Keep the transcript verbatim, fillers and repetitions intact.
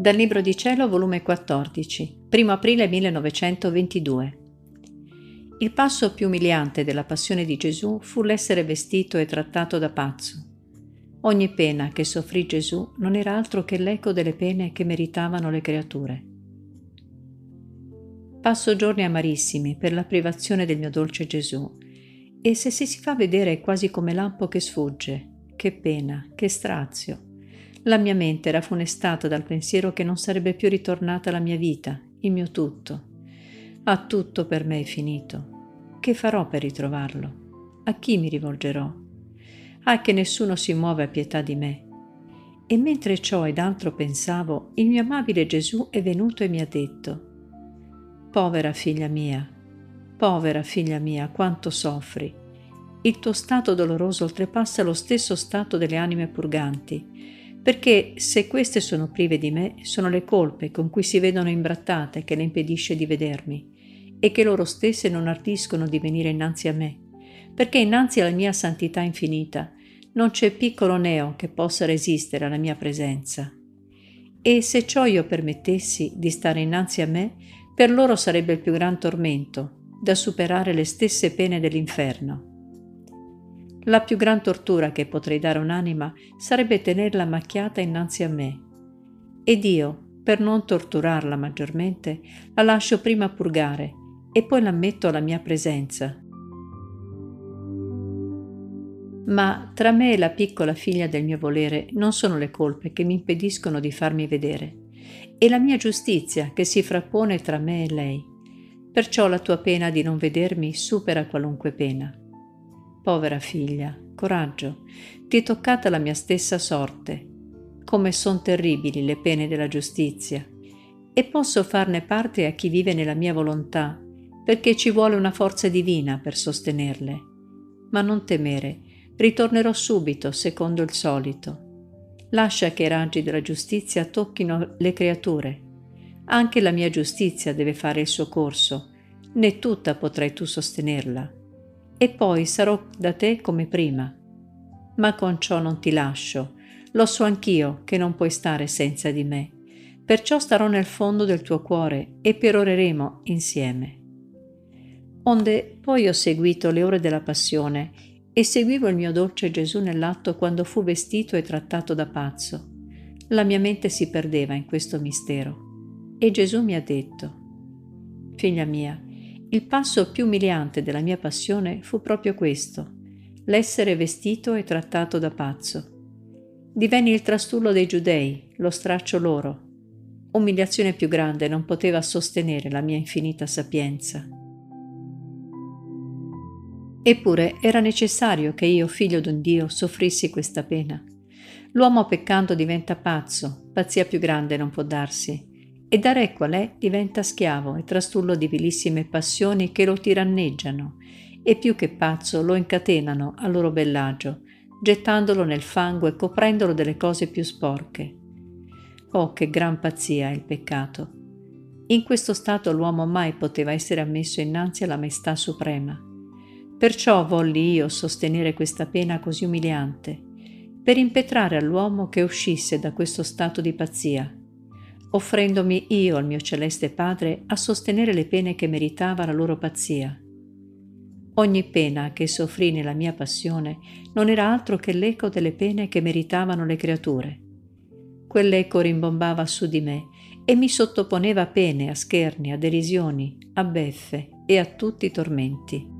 Dal Libro di Cielo, volume quattordici, primo aprile millenovecentoventidue. Il passo più umiliante della passione di Gesù fu l'essere vestito e trattato da pazzo. Ogni pena che soffrì Gesù non era altro che l'eco delle pene che meritavano le creature. Passo giorni amarissimi per la privazione del mio dolce Gesù, e se si fa vedere è quasi come lampo che sfugge. Che pena, che strazio! La mia mente era funestata dal pensiero che non sarebbe più ritornata la mia vita, il mio tutto. Ah, tutto per me è finito. Che farò per ritrovarlo? A chi mi rivolgerò? Ah, che nessuno si muove a pietà di me. E mentre ciò ed altro pensavo, il mio amabile Gesù è venuto e mi ha detto: «Povera figlia mia, povera figlia mia, quanto soffri! Il tuo stato doloroso oltrepassa lo stesso stato delle anime purganti». Perché se queste sono prive di me, sono le colpe con cui si vedono imbrattate che le impedisce di vedermi, e che loro stesse non ardiscono di venire innanzi a me, perché innanzi alla mia santità infinita non c'è piccolo neo che possa resistere alla mia presenza. E se ciò io permettessi di stare innanzi a me, per loro sarebbe il più gran tormento, da superare le stesse pene dell'inferno. La più gran tortura che potrei dare a un'anima sarebbe tenerla macchiata innanzi a me. Ed io, per non torturarla maggiormente, la lascio prima purgare e poi l'ammetto alla mia presenza. Ma tra me e la piccola figlia del mio volere non sono le colpe che mi impediscono di farmi vedere, è la mia giustizia che si frappone tra me e lei. Perciò la tua pena di non vedermi supera qualunque pena. Povera figlia, coraggio, ti è toccata la mia stessa sorte. Come son terribili le pene della giustizia, e posso farne parte a chi vive nella mia volontà, perché ci vuole una forza divina per sostenerle. Ma non temere, ritornerò subito secondo il solito. Lascia che i raggi della giustizia tocchino le creature. Anche la mia giustizia deve fare il suo corso, né tutta potrai tu sostenerla. E poi sarò da te come prima. Ma con ciò non ti lascio, lo so anch'io che non puoi stare senza di me, perciò starò nel fondo del tuo cuore e peroreremo insieme. Onde poi ho seguito le ore della passione e seguivo il mio dolce Gesù nell'atto quando fu vestito e trattato da pazzo. La mia mente si perdeva in questo mistero e Gesù mi ha detto: «Figlia mia, il passo più umiliante della mia passione fu proprio questo, l'essere vestito e trattato da pazzo. Divenni il trastullo dei giudei, lo straccio loro. Umiliazione più grande non poteva sostenere la mia infinita sapienza. Eppure era necessario che io, figlio d'un Dio, soffrissi questa pena. L'uomo peccando diventa pazzo, pazzia più grande non può darsi. E da re qual è diventa schiavo e trastullo di vilissime passioni che lo tiranneggiano e più che pazzo lo incatenano al loro bellagio, gettandolo nel fango e coprendolo delle cose più sporche. Oh, che gran pazzia è il peccato! In questo stato l'uomo mai poteva essere ammesso innanzi alla maestà suprema. Perciò volli io sostenere questa pena così umiliante, per impetrare all'uomo che uscisse da questo stato di pazzia, offrendomi io al mio celeste Padre a sostenere le pene che meritava la loro pazzia. Ogni pena che soffrì nella mia passione non era altro che l'eco delle pene che meritavano le creature. Quell'eco rimbombava su di me e mi sottoponeva a pene, a scherni, a derisioni, a beffe e a tutti i tormenti.